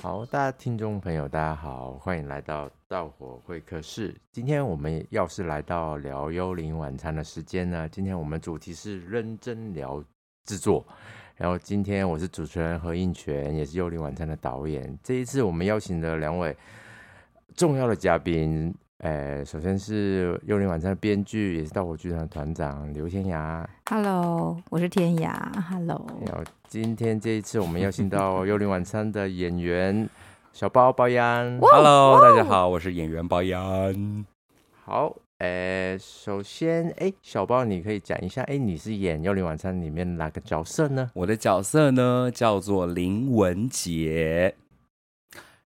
好，大家听众朋友大家好，欢迎来到盗火会客室。今天我们要是来到聊幽灵晚餐的时间呢，今天我们主题是认真聊制作，然后今天我是主持人何应权，也是幽灵晚餐的导演。这一次我们邀请了两位重要的嘉宾，首先是幽灵晚餐的编剧，也是盗火剧团的团长刘天涯。Hello， 我是天涯。Hello。今天这一次我们邀请到幽灵晚餐的演员小包包央。Hello， 大家好，我是演员包央。好，首先，小包，你可以讲一下，你是演幽灵晚餐里面哪个角色呢？我的角色呢叫做林文杰。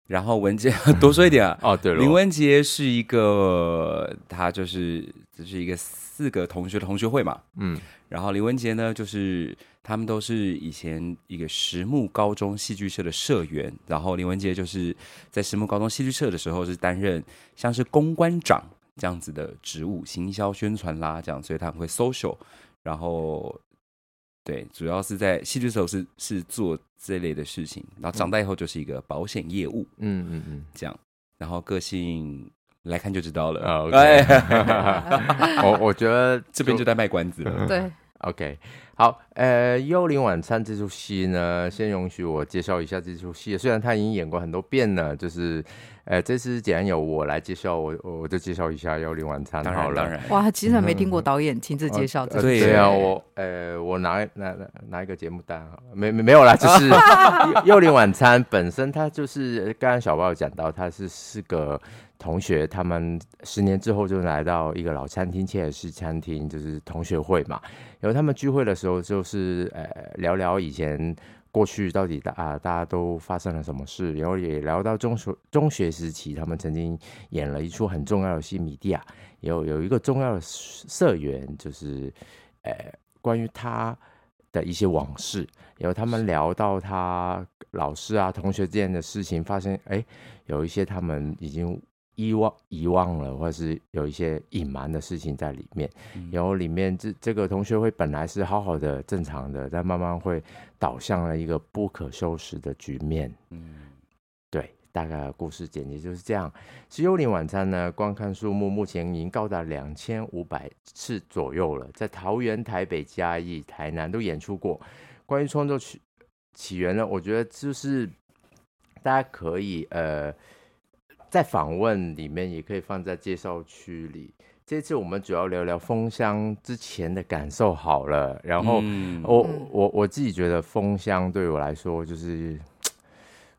然后文杰多说一点啊哦，对了，林文杰是一个，他就是一个四个同学的同学会嘛，嗯，然后林文杰呢，就是他们都是以前一个实木高中戏剧社的社员，然后林文杰就是在实木高中戏剧社的时候是担任像是公关长这样子的职务，行销宣传啦这样，所以他们会 social， 然后。对，主要是在戏剧社是做这类的事情，然后长大以后就是一个保险业务，这样，然后个性来看就知道了。我觉得这边就在卖关子了。对 ，OK， 好，幽灵晚餐这出戏呢，先容许我介绍一下这出戏，虽然他已经演过很多遍了，就是。这次既然由我来介绍，我就介绍一下《幽灵晚餐》好了。当然，哇，其实还没听过导演亲自介绍这次。对啊，我拿一个节目单，没有啦，就是《幽灵晚餐》本身，它就是刚刚小包有讲到，它是四个同学，他们10年之后就来到一个老餐厅，切尔西餐厅，就是同学会嘛。然后他们聚会的时候，就是聊聊以前。过去到底大家都发生了什么事，然后也聊到中学时期他们曾经演了一出很重要的戏《米蒂亚》，有一个重要的社员就是关于他的一些往事，然后他们聊到他老师啊同学之间的事情，发现有一些他们已经遗忘了，或是有一些隐瞒的事情在里面，然后里面这个同学会本来是好好的正常的，但慢慢会导向了一个不可收拾的局面。对，大概故事简介就是这样。是幽灵晚餐呢，观看数目目前已经高达2500次左右了，在桃园、台北、嘉义、台南都演出过。关于创作起源呢，我觉得就是大家可以在访问里面也可以放在介绍区里。这次我们主要聊聊封箱之前的感受好了。然后我自己觉得封箱对我来说就是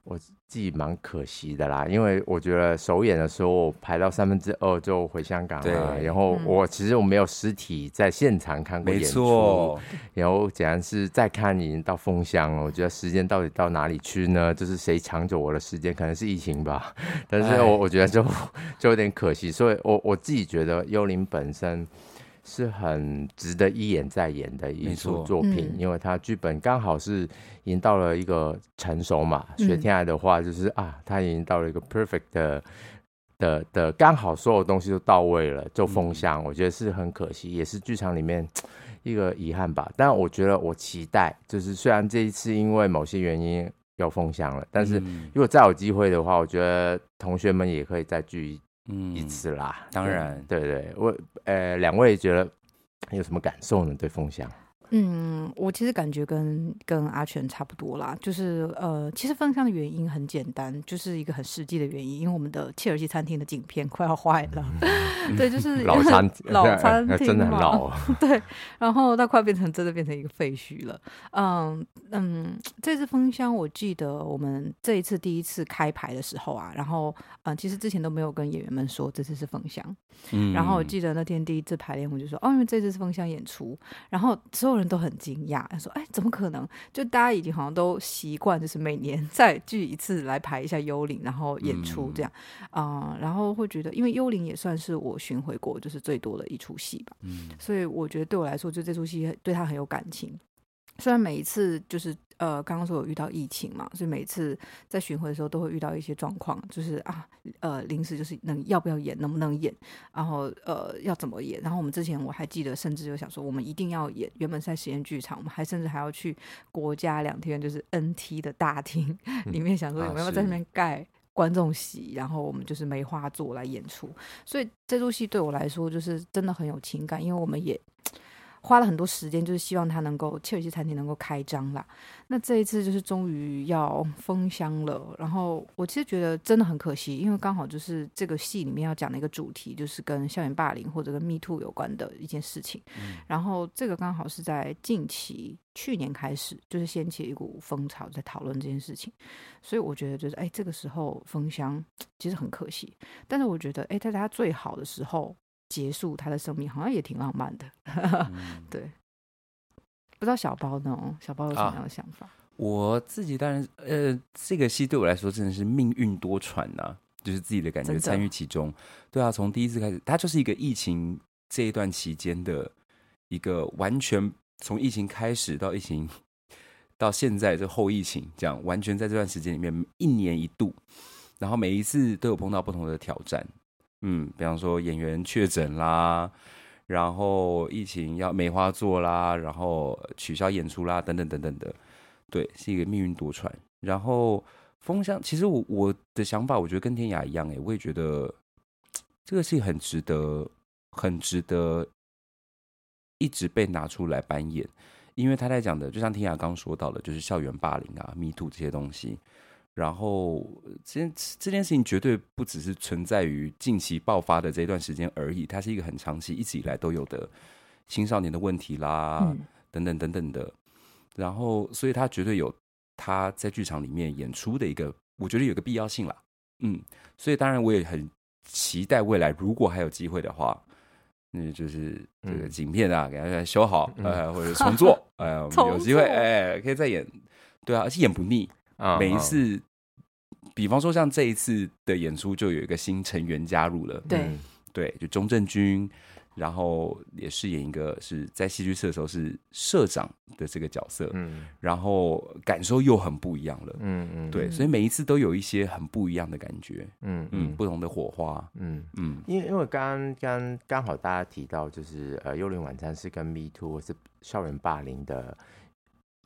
我自己蛮可惜的啦，因为我觉得首演的时候我排到2/3就回香港了，然后其实我没有实体在现场看过演出，然后显然是再看已经到封箱了。我觉得时间到底到哪里去呢？就是谁抢走我的时间？可能是疫情吧，但是我觉得就有点可惜，所以我自己觉得幽灵本身是很值得一演再演的一出作品，因为它剧本刚好是已经到了一个成熟嘛，学天涯的话就是它已经到了一个 perfect 的刚好所有东西都到位了，就封箱，我觉得是很可惜，也是剧场里面一个遗憾吧。但我觉得我期待，就是虽然这一次因为某些原因要封箱了，但是如果再有机会的话，我觉得同学们也可以再聚一次啦。当然，对，两位觉得有什么感受呢？对封箱？我其实感觉跟阿权差不多啦，就是其实封箱的原因很简单，就是一个很实际的原因，因为我们的切尔西餐厅的景片快要坏了，对，就是老餐厅真的很老，对，然后它快真的变成一个废墟了。这次封箱，我记得我们这一次第一次开排的时候啊，然后其实之前都没有跟演员们说这次是封箱，然后我记得那天第一次排练我就说因为这次是封箱演出，然后所有人都很惊讶，说怎么可能，就大家已经好像都习惯就是每年再聚一次来排一下幽灵然后演出这样，然后会觉得因为幽灵也算是我巡回过就是最多的一出戏吧，所以我觉得对我来说就这出戏对他很有感情，虽然每一次就是刚刚说有遇到疫情嘛，所以每次在巡回的时候都会遇到一些状况，就是临时就是要不要演，能不能演，然后要怎么演。然后我们之前我还记得，甚至就想说我们一定要演，原本是在实验剧场，我们还甚至还要去国家2天就是 NT 的大厅里面，想说有没有在那边盖观众席，然后我们就是梅花座来演出。所以这出戏对我来说就是真的很有情感，因为我们也花了很多时间，就是希望他能够切尔西餐厅能够开张啦。那这一次就是终于要封箱了，然后我其实觉得真的很可惜，因为刚好就是这个戏里面要讲的一个主题就是跟校园霸凌或者跟 Me Too 有关的一件事情，然后这个刚好是在近期去年开始就是掀起一股风潮在讨论这件事情，所以我觉得就是这个时候封箱其实很可惜，但是我觉得在他最好的时候结束他的生命好像也挺浪漫的对，不知道小包呢，小包有什么样的想法？我自己当然这个戏对我来说真的是命运多舛啊，就是自己的感觉参与其中。对啊，从第一次开始它就是一个疫情这一段期间的一个完全从疫情开始到疫情到现在这后疫情这样，完全在这段时间里面1年一度，然后每一次都有碰到不同的挑战。比方说演员确诊啦，然后疫情要梅花座啦，然后取消演出啦，等等等等的，对，是一个命运多舛。然后封箱，其实我的想法，我觉得跟天雅一样，我也觉得这个是很值得一直被拿出来扮演，因为他在讲的，就像天雅刚说到的，就是校园霸凌啊、Me Too 这些东西。然后这件事情绝对不只是存在于近期爆发的这一段时间而已，它是一个很长期一直以来都有的青少年的问题啦，等等等等的。然后所以它绝对有它在剧场里面演出的一个，我觉得有个必要性啦。所以当然我也很期待未来如果还有机会的话，那就是这个影片啊给它修好，或者重做我们有机会可以再演。对啊，而且演不腻。每一次比方说像这一次的演出就有一个新成员加入了，对，就钟正军，然后也饰演一个是在戏剧社的时候是社长的这个角色，然后感受又很不一样了，对，所以每一次都有一些很不一样的感觉，不同的火花，因为刚好大家提到就是幽灵晚餐是跟 Me Too 是校园霸凌的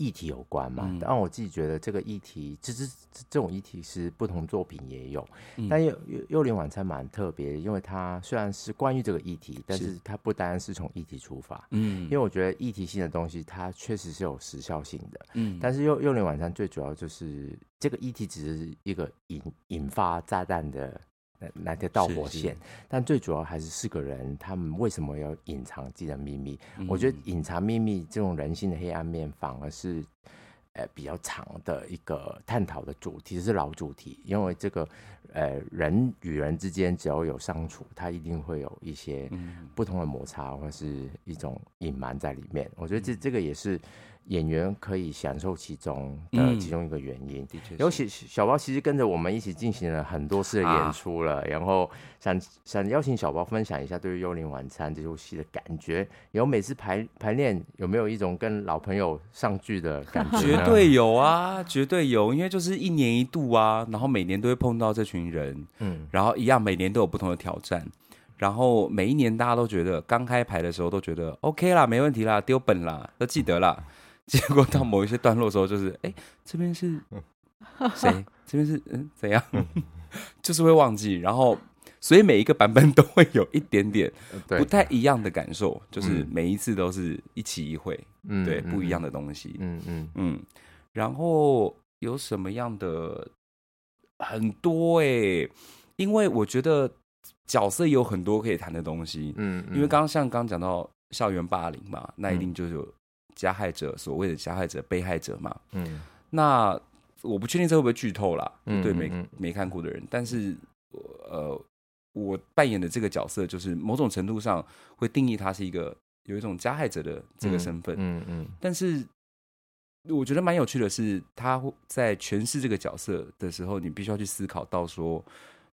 议题有关嘛，但我自己觉得这个议题其实这种议题是不同作品也有，但幽灵晚餐蛮特别，因为它虽然是关于这个议题，但是它不单是从议题出发，因为我觉得议题性的东西它确实是有时效性的，但是幽灵晚餐最主要就是这个议题只是一个 引发炸弹的那条导火线，但最主要还是4个人他们为什么要隐藏自己的秘密，我觉得隐藏秘密这种人性的黑暗面反而是比较长的一个探讨的主题，是老主题，因为这个人与人之间只要有相处，它一定会有一些不同的摩擦或是一种隐瞒在里面，我觉得这个也是演员可以享受其中的其中一个原因，尤其小包其实跟着我们一起进行了很多次的演出了，然后想邀请小包分享一下对于《幽灵晚餐》这出戏的感觉，然后每次排练有没有一种跟老朋友上剧的感觉？绝对有啊，绝对有，因为就是1年一度啊，然后每年都会碰到这群人，然后一样每年都有不同的挑战。然后每一年大家都觉得刚开排的时候都觉得 OK 啦，没问题啦，丢本啦，都记得啦，结果到某一些段落的时候就是这边是谁，这边是怎样就是会忘记，然后所以每一个版本都会有一点点不太一样的感受，就是每一次都是一期一会，对，不一样的东西，然后有什么样的很多因为我觉得角色有很多可以谈的东西，因为刚讲到校园霸凌嘛，那一定就有加害者，所谓的加害者、被害者嘛，那我不确定这会不会剧透啦，对没看过的人，但是我扮演的这个角色就是某种程度上会定义他是一个有一种加害者的这个身份，但是我觉得蛮有趣的是，他在诠释这个角色的时候，你必须要去思考到说，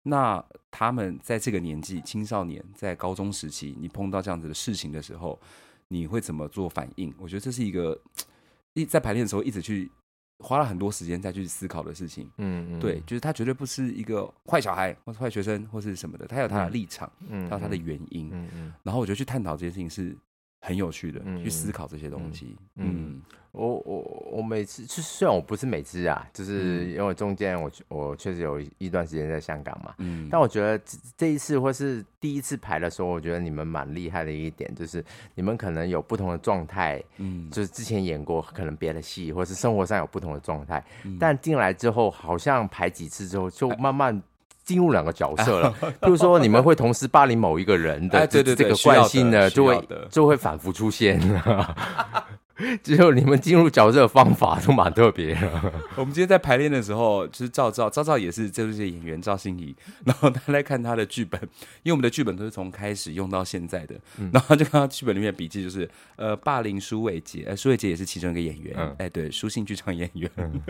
那他们在这个年纪，青少年在高中时期，你碰到这样子的事情的时候，你会怎么做反应？我觉得这是一个在排练的时候一直去花了很多时间再去思考的事情。嗯，对，就是他绝对不是一个坏小孩或是坏学生或是什么的，他有他的立场，嗯，他有他的原因，嗯，然后我觉得去探讨这件事情是很有趣的，去思考这些东西。嗯，我每次，虽然我不是每次啊，就是因为中间我确实有一段时间在香港嘛，嗯，但我觉得这一次或是第一次排的时候，我觉得你们蛮厉害的一点，就是你们可能有不同的状态，嗯，就是之前演过可能别的戏，或是生活上有不同的状态，嗯，但进来之后，好像排几次之后就慢慢进入两个角色了，比如说你们会同时霸凌某一个人的这个惯性呢，就会反复出现了。只有你们进入角色的方法都蛮特别的。我们今天在排练的时候，就是赵也是这些演员赵欣怡，然后他在看他的剧本，因为我们的剧本都是从开始用到现在的，嗯，然后就看到剧本里面的笔记就是霸凌舒伟杰，舒伟杰也是其中一个演员，嗯，哎，对，舒信剧场演员，嗯，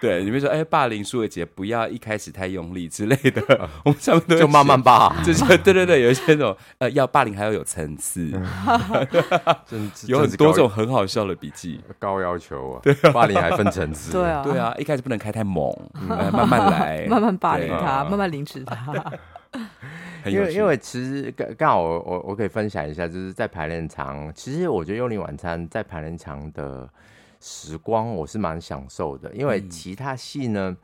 对，你们说哎霸凌舒伟杰不要一开始太用力之类的，嗯，我们上面都就慢慢霸，就是对对对，有一些那种要霸凌还要有层次，嗯，有很多种。这种很好笑的笔记，高要求啊，对啊，霸凌还分层次，对啊，对啊，一开始不能开太猛，嗯，慢慢来，慢慢霸凌他，慢慢凌迟他。因为其实刚好我可以分享一下，就是在排练场，其实我觉得《幽灵晚餐》在排练场的时光我是蛮享受的，因为其他戏呢，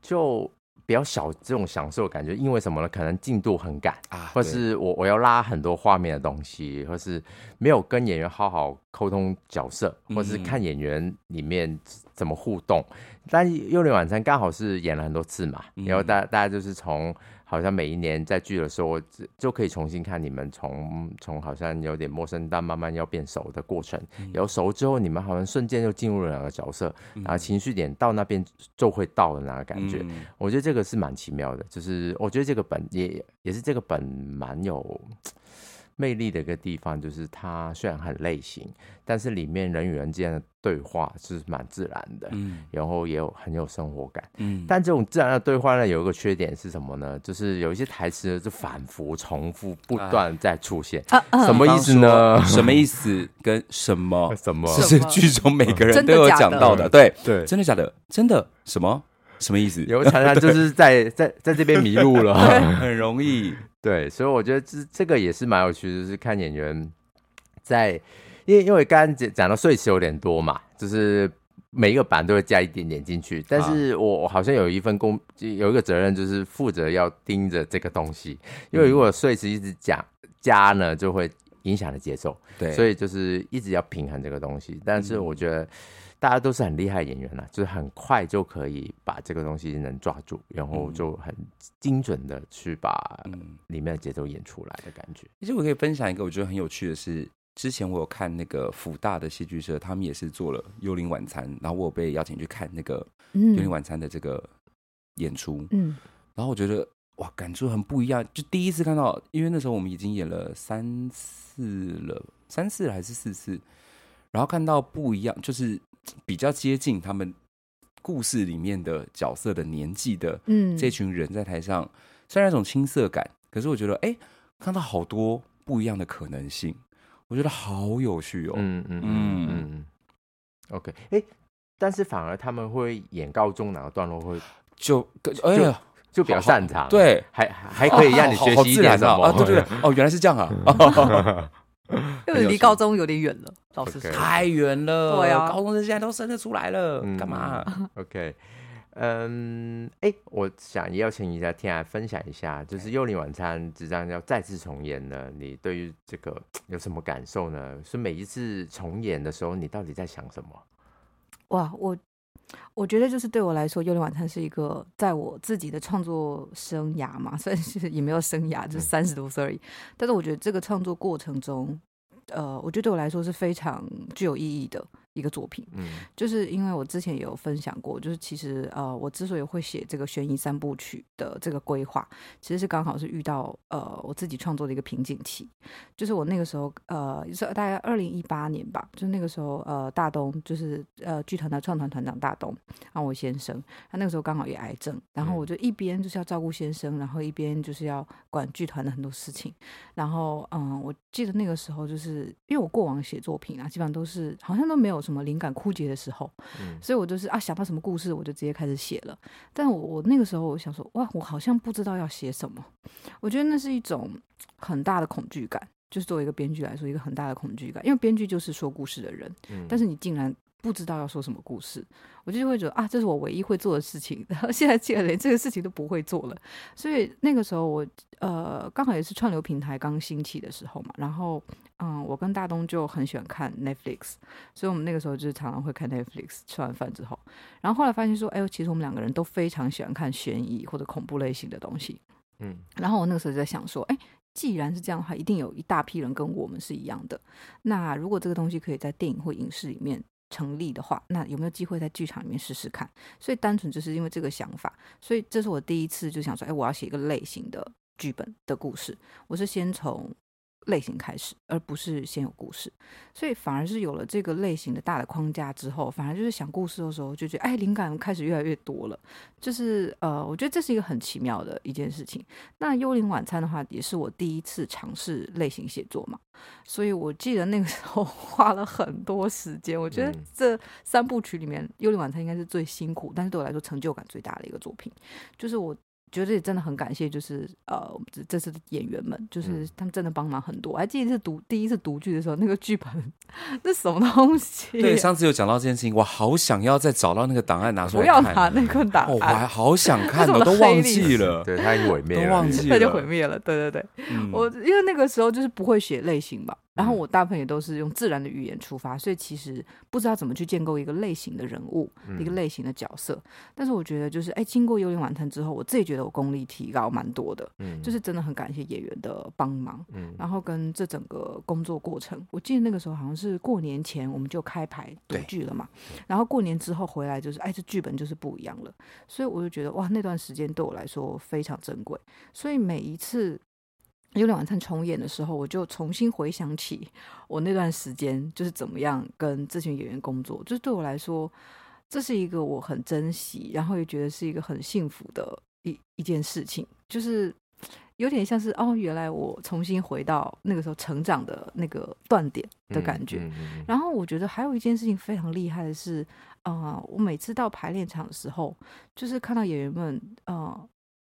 就比较小这种享受的感觉，因为什么呢？可能进度很赶，啊，或是我要拉很多画面的东西，或是没有跟演员好好沟通角色，或是看演员里面怎么互动。但《幽灵晚餐》刚好是演了很多次嘛，然后大家就是从好像每一年在剧的时候就可以重新看你们从好像有点陌生但慢慢要变熟的过程，有熟之后你们好像瞬间就进入了两个角色，然后情绪点到那边就会到的那个感觉，我觉得这个是蛮奇妙的，就是我觉得这个本也是这个本蛮有魅力的一个地方，就是它虽然很类型，但是里面人与人之间的对话是蛮自然的，嗯，然后也有很有生活感，嗯，但这种自然的对话呢，有一个缺点是什么呢？就是有一些台词就反复重复不断在出现，什么意思呢？什么意思跟什么是剧中每个人都有讲到的，对对，真的假的，真的什么意思？有常常就是在这边迷路了，很容易。对，所以我觉得这个也是蛮有趣的，就是看演员在，因为刚刚讲到碎词有点多嘛，就是每一个版都会加一点点进去，但是我好像有一份有一个责任，就是负责要盯着这个东西，因为如果碎词一直加呢，就会影响了节奏，对，所以就是一直要平衡这个东西。但是我觉得大家都是很厉害的演员啦，就是很快就可以把这个东西能抓住，然后就很精准的去把里面的节奏演出来的感觉。其实我可以分享一个我觉得很有趣的是，之前我有看那个辅大的戏剧社，他们也是做了《幽灵晚餐》，然后我有被邀请去看那个《幽灵晚餐》的这个演出，嗯，然后我觉得哇，感触很不一样，就第一次看到，因为那时候我们已经演了三次了还是4次，然后看到不一样，就是比较接近他们故事里面的角色的年纪的这群人在台上，虽然有种青涩感，可是我觉得看到好多不一样的可能性，我觉得好有趣哦。OK， 但是反而他们会演高中哪个段落会就比较擅长，对，还可以让你学习一点什么，对对对，哦，原来是这样啊。因为离高中有点远了，老师太远了，对啊，高中生现在都生得出来了，干嘛 ？OK， 我想邀请一下天来分享一下，就是《幽灵晚餐》即将要再次重演呢，你对于这个有什么感受呢？是每一次重演的时候，你到底在想什么？哇，我觉得就是对我来说，《幽灵晚餐》是一个在我自己的创作生涯嘛，算是也没有生涯，就是30多岁而已。但是我觉得这个创作过程中，我觉得对我来说是非常具有意义的一个作品。就是因为我之前也有分享过，就是其实我之所以会写这个悬疑3部曲的这个规划，其实是刚好是遇到我自己创作的一个瓶颈期。就是我那个时候就是大概2018年吧，就是那个时候大东就是剧团的创团团长大东，然后我先生他那个时候刚好也癌症，然后我就一边就是要照顾先生，然后一边就是要管剧团的很多事情，然后我记得那个时候就是因为我过往写作品啊，基本上都是好像都没有什么灵感枯竭的时候，所以我就是想到什么故事我就直接开始写了。但我那个时候我想说，哇，我好像不知道要写什么。我觉得那是一种很大的恐惧感，就是作为一个编剧来说，一个很大的恐惧感，因为编剧就是说故事的人，但是你竟然不知道要说什么故事，我就会觉得啊，这是我唯一会做的事情，然后现在竟然连这个事情都不会做了。所以那个时候我刚好也是串流平台刚兴起的时候嘛，然后我跟大东就很喜欢看 Netflix， 所以我们那个时候就是常常会看 Netflix， 吃完饭之后，然后后来发现说，哎，其实我们两个人都非常喜欢看悬疑或者恐怖类型的东西，然后我那个时候就在想说，哎，既然是这样的话，一定有一大批人跟我们是一样的，那如果这个东西可以在电影或影视里面成立的话，那有没有机会在剧场里面试试看？所以单纯就是因为这个想法，所以这是我第一次就想说，哎，我要写一个类型的剧本的故事，我是先从类型开始，而不是先有故事。所以反而是有了这个类型的大的框架之后，反而就是想故事的时候就觉得，哎，灵感开始越来越多了。就是我觉得这是一个很奇妙的一件事情。那幽灵晚餐的话也是我第一次尝试类型写作嘛，所以我记得那个时候花了很多时间。我觉得这三部曲里面，幽灵晚餐应该是最辛苦，但是对我来说成就感最大的一个作品。就是我觉得也真的很感谢，就是这次的演员们，就是他们真的帮忙很多。我还记得第一次读剧的时候，那个剧本那什么东西，对，上次有讲到这件事情，我好想要再找到那个档案拿出来看，不要拿那个档案，我还好想看，我都忘记了，对，他已经毁灭了，都忘记了，他就毁灭了，对对对，我因为那个时候就是不会写类型吧。然后我大部分也都是用自然的语言出发，所以其实不知道怎么去建构一个类型的人物，一个类型的角色。但是我觉得就是，哎，经过幽灵晚餐之后，我自己觉得我功力提高蛮多的，就是真的很感谢演员的帮忙，然后跟这整个工作过程。我记得那个时候好像是过年前我们就开排读剧了嘛，然后过年之后回来就是，哎，这剧本就是不一样了。所以我就觉得哇，那段时间对我来说非常珍贵。所以每一次幽灵晚餐重演的时候，我就重新回想起我那段时间就是怎么样跟这群演员工作。就是对我来说，这是一个我很珍惜，然后也觉得是一个很幸福的 一件事情。就是有点像是，哦，原来我重新回到那个时候成长的那个断点的感觉。然后我觉得还有一件事情非常厉害的是，我每次到排练场的时候，就是看到演员们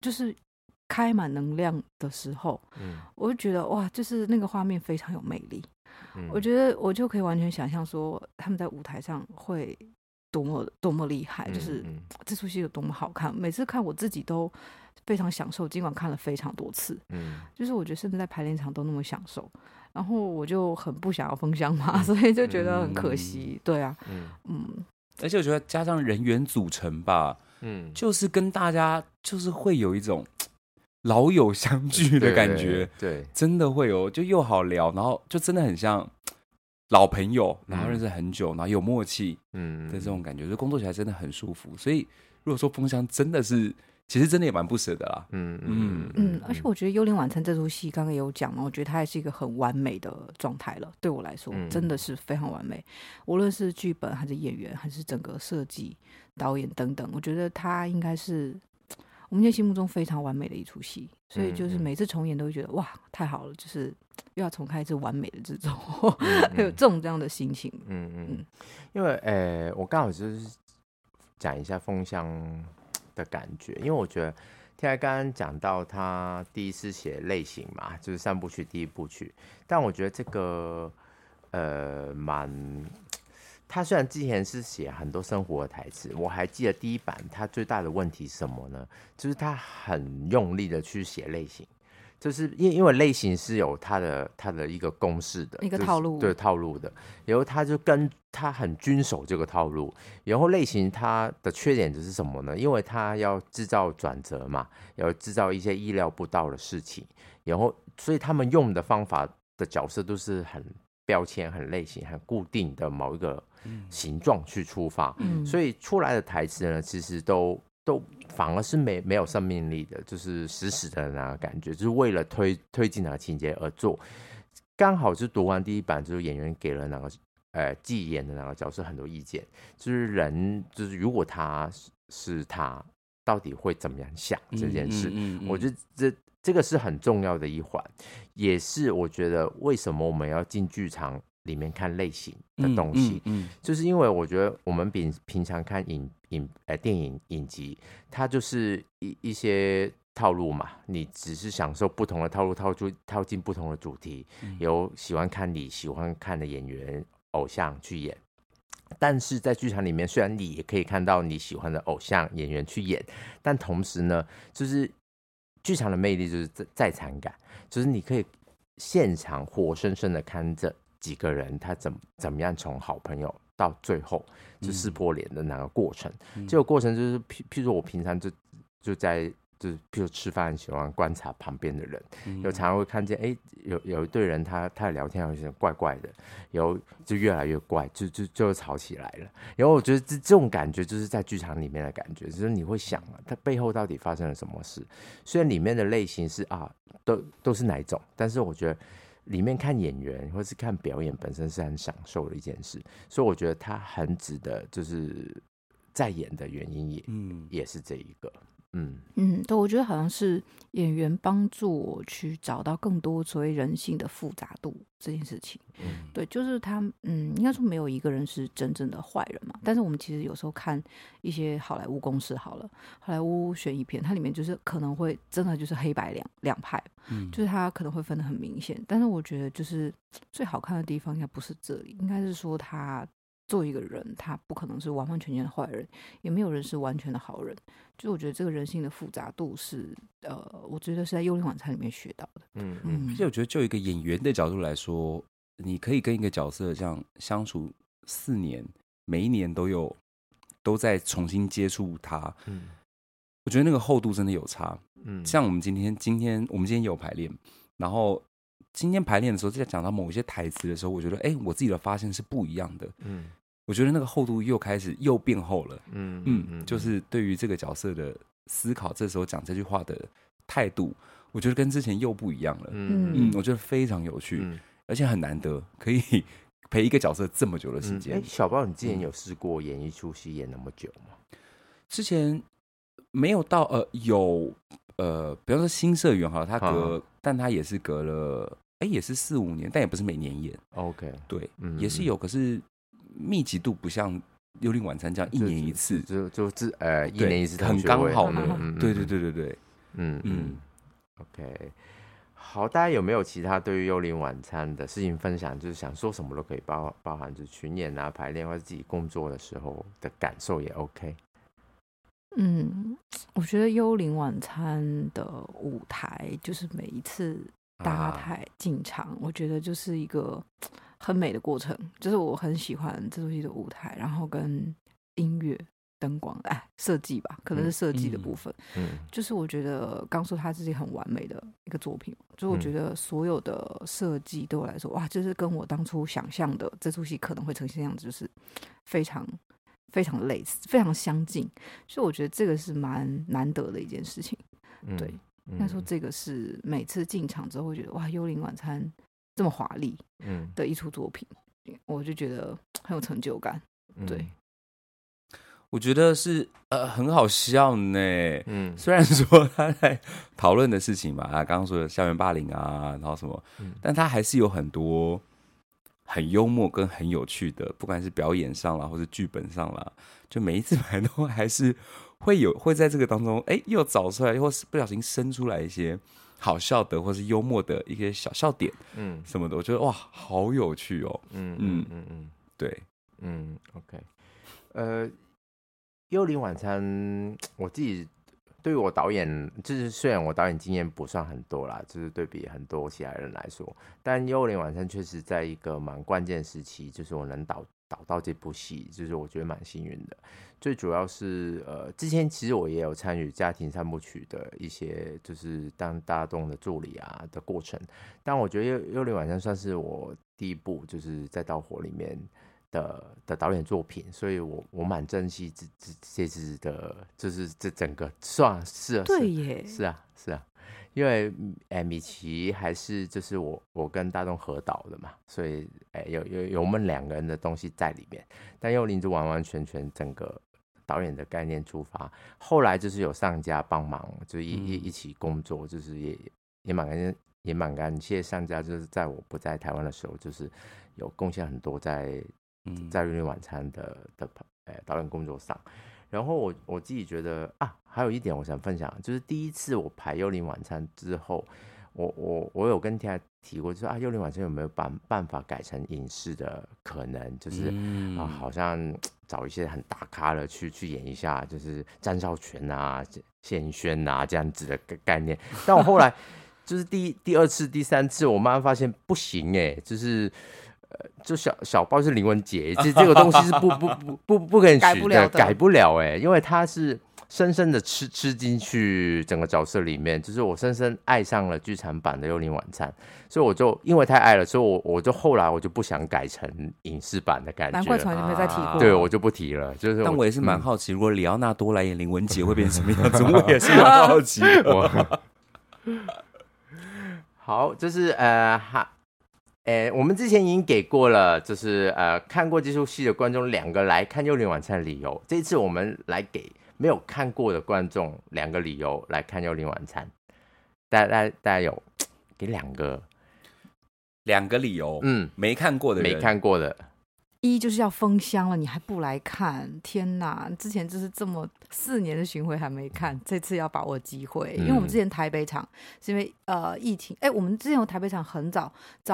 就是开满能量的时候，我就觉得哇，就是那个画面非常有魅力。我觉得我就可以完全想象说，他们在舞台上会多么厉害，就是这出戏有多么好看。每次看我自己都非常享受，今晚看了非常多次，就是我觉得甚至在排练场都那么享受。然后我就很不想要分享嘛，所以就觉得很可惜。对啊，而且我觉得加上人员组成吧，就是跟大家就是会有一种老友相聚的感觉。 对，真的会有，就又好聊，然后就真的很像老朋友，然后认识很久，然后有默契的这种感觉，就工作起来真的很舒服。所以如果说封箱真的是，其实真的也蛮不舍的啦。而且我觉得《幽灵晚餐》这出戏刚刚有讲嘛，我觉得它也是一个很完美的状态了。对我来说，真的是非常完美，无论是剧本还是演员，还是整个设计、导演等等，我觉得它应该是我们在心目中非常完美的一出戏。所以就是每次重演都会觉得，哇，太好了，就是又要重开一次完美的制作，还有这样的心情。因为我刚好就是讲一下封箱的感觉，因为我觉得天爱刚刚讲到他第一次写类型嘛，就是三部曲第一部曲，但我觉得这个他虽然之前是写很多生活的台词，我还记得第一版他最大的问题是什么呢？就是他很用力的去写类型，就是因为类型是有他的一个公式的一个套路，就是，对，套路的。然后他就跟他很遵守这个套路。然后类型它的缺点就是什么呢？因为他要制造转折嘛，要制造一些意料不到的事情。然后所以他们用的方法的角色都是很标签、很类型、很固定的某一个形状去出发，所以出来的台词呢，其实都反而是没有生命力的，就是死死的那感觉，就是为了推进那个情节而做。刚好是读完第一版，就是演员给了那个季演的那个角色很多意见，就是人，就是如果他是他，到底会怎么样想这件事？我觉得这个是很重要的一环，也是我觉得为什么我们要进剧场里面看类型的东西，就是因为我觉得我们平常看电影影集，它就是一些套路嘛，你只是享受不同的套路，套进不同的主题，有喜欢看你喜欢看的演员偶像去演。但是在剧场里面，虽然你也可以看到你喜欢的偶像演员去演，但同时呢，就是剧场的魅力就是在场感，就是你可以现场活生生的看着几个人他怎么样从好朋友到最后就撕破脸的那个过程。这个过程就是譬如说我平常就在就是譬如吃饭喜欢观察旁边的人，有常常会看见有一对人他的聊天有点怪怪的，就越来越怪，就吵起来了。然后我觉得这种感觉就是在剧场里面的感觉，就是你会想它背后到底发生了什么事。虽然里面的类型是都是哪一种，但是我觉得里面看演员或是看表演本身是很享受的一件事，所以我觉得它很值得就是再演的原因也是这一个。对，我觉得好像是演员帮助我去找到更多所谓人性的复杂度这件事情。对，就是他应该说没有一个人是真正的坏人嘛，但是我们其实有时候看一些好莱坞公司好了，好莱坞悬疑片，它里面就是可能会真的就是黑白两派，就是它可能会分得很明显，但是我觉得就是最好看的地方应该不是这里，应该是说他做一个人，他不可能是完完全全的坏人，也没有人是完全的好人。就我觉得这个人性的复杂度是我觉得是在《幽灵晚餐》里面学到的。而且我觉得就一个演员的角度来说，你可以跟一个角色这样相处4年，每一年都在重新接触他。我觉得那个厚度真的有差。像我们今天有排练，然后今天排练的时候在讲到某些台词的时候，我觉得我自己的发现是不一样的。我觉得那个厚度又变厚了。就是对于这个角色的思考，这时候讲这句话的态度，我觉得跟之前又不一样了。我觉得非常有趣，而且很难得可以陪一个角色这么久的时间。小包，你之前有试过演一出戏演那么久吗？之前没有到比方说新社员好了，他但他也是隔了也是4-5年，但也不是每年演。OK， 对，也是有，可是密集度不像《幽灵晚餐》这样一年一次，就一年一次，很刚好的。对。OK， 好，大家有没有其他对于《幽灵晚餐》的事情分享？就是想说什么都可以，包含就是巡演啊、排练或者自己工作的时候的感受也 OK。我觉得《幽灵晚餐》的舞台就是每一次搭台进场，我觉得就是一个很美的过程，就是我很喜欢这出戏的舞台，然后跟音乐、灯光、设计吧，可能是设计的部分。就是我觉得刚说它是很完美的一个作品，就我觉得所有的设计对我来说，哇，就是跟我当初想象的这出戏可能会呈现样子，就是非常非常类似，非常相近，所以我觉得这个是蛮难得的一件事情。对，那说这个是每次进场之后会觉得哇，《幽灵晚餐》这么华丽的一出作品，我就觉得很有成就感。对，我觉得是很好笑呢。虽然说他在讨论的事情嘛，刚刚说的校园霸凌啊，然后什么，但他还是有很多很幽默跟很有趣的，不管是表演上啦，或是剧本上啦，就每一次排都还是会在这个当中，又找出来，或是不小心生出来一些好笑的，或是幽默的一些小笑点，什么的，我觉得哇，好有趣哦。对，OK， 《幽灵晚餐》我自己对于我导演，就是虽然我导演经验不算很多啦，就是对比很多其他人来说，但《幽灵晚餐》确实在一个蛮关键时期，就是我能导到这部戏，就是我觉得蛮幸运的。最主要是之前其实我也有参与家庭三部曲的一些，就是当大众的助理啊的过程，但我觉得《幽灵晚餐》算是我第一部就是在盗火里面的导演作品，所以我蛮珍惜这支的，就是这整个算是对耶，是啊，因为米奇还是就是我跟大众合导的嘛，所以有我们2个人的东西在里面，但幽灵就完完全全整个导演的概念出发，后来就是有上家帮忙，就一起工作，就是也蛮感谢。也蛮感谢上家，就是在我不在台湾的时候，就是有贡献很多在《日日晚餐》的导演工作上。然后我自己觉得啊，还有一点我想分享，就是第一次我排《幽灵晚餐》之后，我有跟天涯提过，就是啊，《幽灵晚餐》有没有办法改成影视的可能？就是、啊，好像找一些很大咖的去演一下，就是张少泉啊、谢盈萱啊这样子的概念。但我后来就是第二次、第三次，我慢慢发现不行欸，就是。就小报是林文杰，这个东西是不可以改不了的，改不了欸，因为他是深深的吃进去整个角色里面，就是我深深爱上了剧场版的幽灵晚餐，所以我就因为太爱了，所以我就后来我就不想改成影视版的感觉，难怪从来没再提过、啊、对，我就不提了，就是但我也是蛮好奇、如果里奥纳多来演林文杰会变成什么样子我也是蛮好奇的好，就是我们之前已经给过了，就是看过这出戏的观众两个来看《幽灵晚餐》的理由。这一次我们来给没有看过的观众两个理由来看《幽灵晚餐》。大家有给两个理由，没看过的人，没看过的，一就是要封箱了，你还不来看？天哪！之前就是这么4年的巡回还没看，这次要把握机会，因为我们之前台北场是因为疫情，哎，我们之前有台北场很早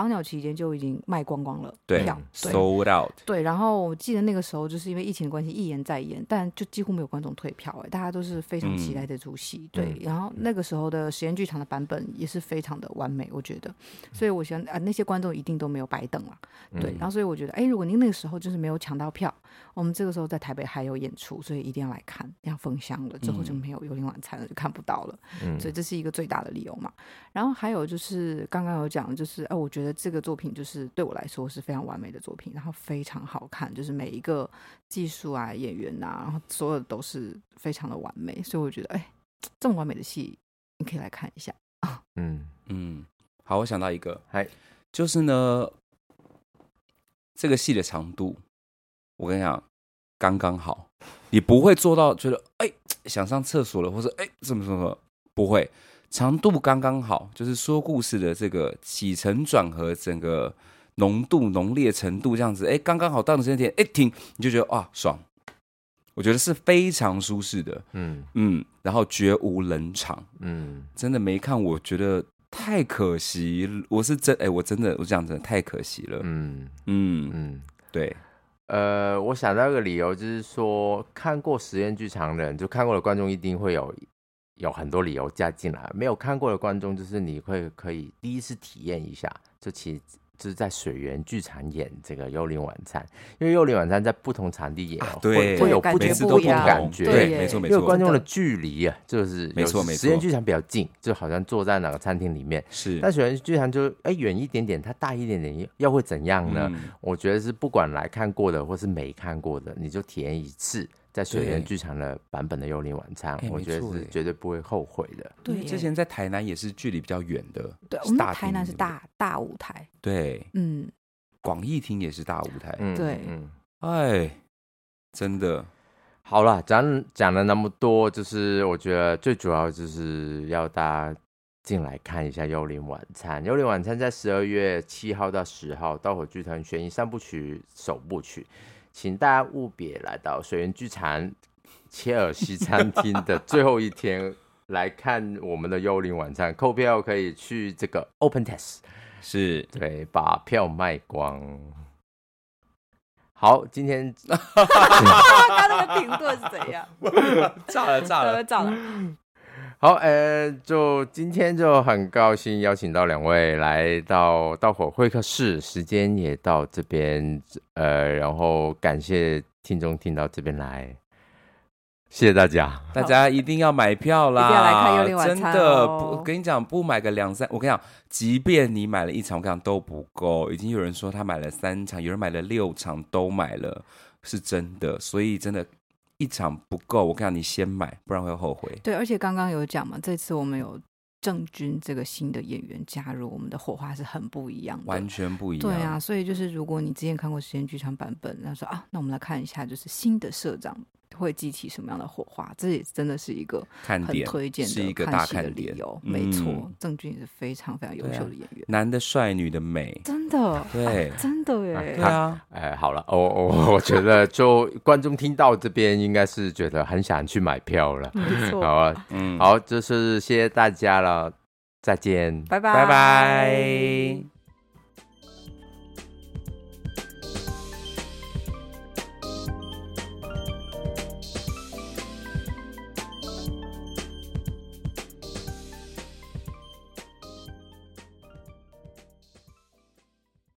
鸟期间就已经卖光光了，对 ，sold out。对，然后我记得那个时候就是因为疫情的关系一延再延，但就几乎没有观众退票，哎，大家都是非常期待这出戏。对，然后那个时候的实验剧场的版本也是非常的完美，我觉得，所以我想那些观众一定都没有白等了，对，然后所以我觉得，哎，如果您那个时候就是没有抢到票，我们这个时候在台北还有演出，所以一定要来看，要封箱了之后就没有幽灵晚餐了，就看不到了，所以这是一个最大的理由嘛。然后还有就是刚刚有讲，就是我觉得这个作品就是对我来说是非常完美的作品，然后非常好看，就是每一个技术啊、演员啊，然后所有的都是非常的完美，所以我觉得这么完美的戏你可以来看一下好，我想到一个，就是呢这个戏的长度，我跟你讲，刚刚好，你不会做到觉得想上厕所了，或者什么，不会，长度刚刚好，就是说故事的这个起承转合，整个浓度浓烈程度这样子，刚刚好到的时间点，停，你就觉得啊爽，我觉得是非常舒适的，然后绝无冷场，真的没看，我觉得。太可惜，我是真我真的我讲真的太可惜了。对，我想到一个理由，就是说看过实验剧场的人，就看过的观众一定会有很多理由加进来，没有看过的观众就是你会可以第一次体验一下，就其实就是在水源剧场演这个《幽灵晚餐》，因为《幽灵晚餐》在不同场地演，会有不同不同感觉，对，没错没错。因为观众的距离啊，就是没错没错。实验剧场比较近，就好像坐在哪个餐厅里面，是。但水源剧场就远一点点，它大一点点，又会怎样呢？我觉得是不管来看过的或是没看过的，你就体验一次。在水源剧场的版本的《幽灵晚餐》，我觉得是绝对不会后悔的。对，之前在台南也是距离比较远的，对，我们台南是大舞台，对，广义厅也是大舞台，对，真的。好了，讲了那么多，就是我觉得最主要就是要大家进来看一下《幽灵晚餐》。《幽灵晚餐》在12月7号到10号，盗火剧团悬疑3部曲首部曲。请大家务别来到水源剧场切尔西餐厅的最后一天来看我们的幽灵晚餐，购票可以去这个 OpenText， 是，对，把票卖光。好，今天他那个评论是怎样？炸了！好，就今天就很高兴邀请到两位来到盗火会客室，时间也到这边，然后感谢听众听到这边来，谢谢大家，大家一定要买票啦，一定要来看幽灵晚餐，真的，我跟你讲，不买个2-3，我跟你讲，即便你买了1场，我跟你讲都不够，已经有人说他买了3场，有人买了6场，都买了，是真的，所以真的。1场不够，我看你先买，不然会后悔。对，而且刚刚有讲嘛，这次我们有郑钧这个新的演员加入，我们的火花是很不一样的，完全不一样。对啊，所以就是如果你之前看过实验剧场版本，那说啊，那我们来看一下，就是新的社长会激起什么样的火花，这也真的是一个很推荐的看戏的理由。没错、郑钧也是非常非常优秀的演员、男的帅女的美，真的对、真的耶、好了、我觉得就观众听到这边应该是觉得很想去买票了。没错，好啊、好，就是谢谢大家了，再见，拜拜。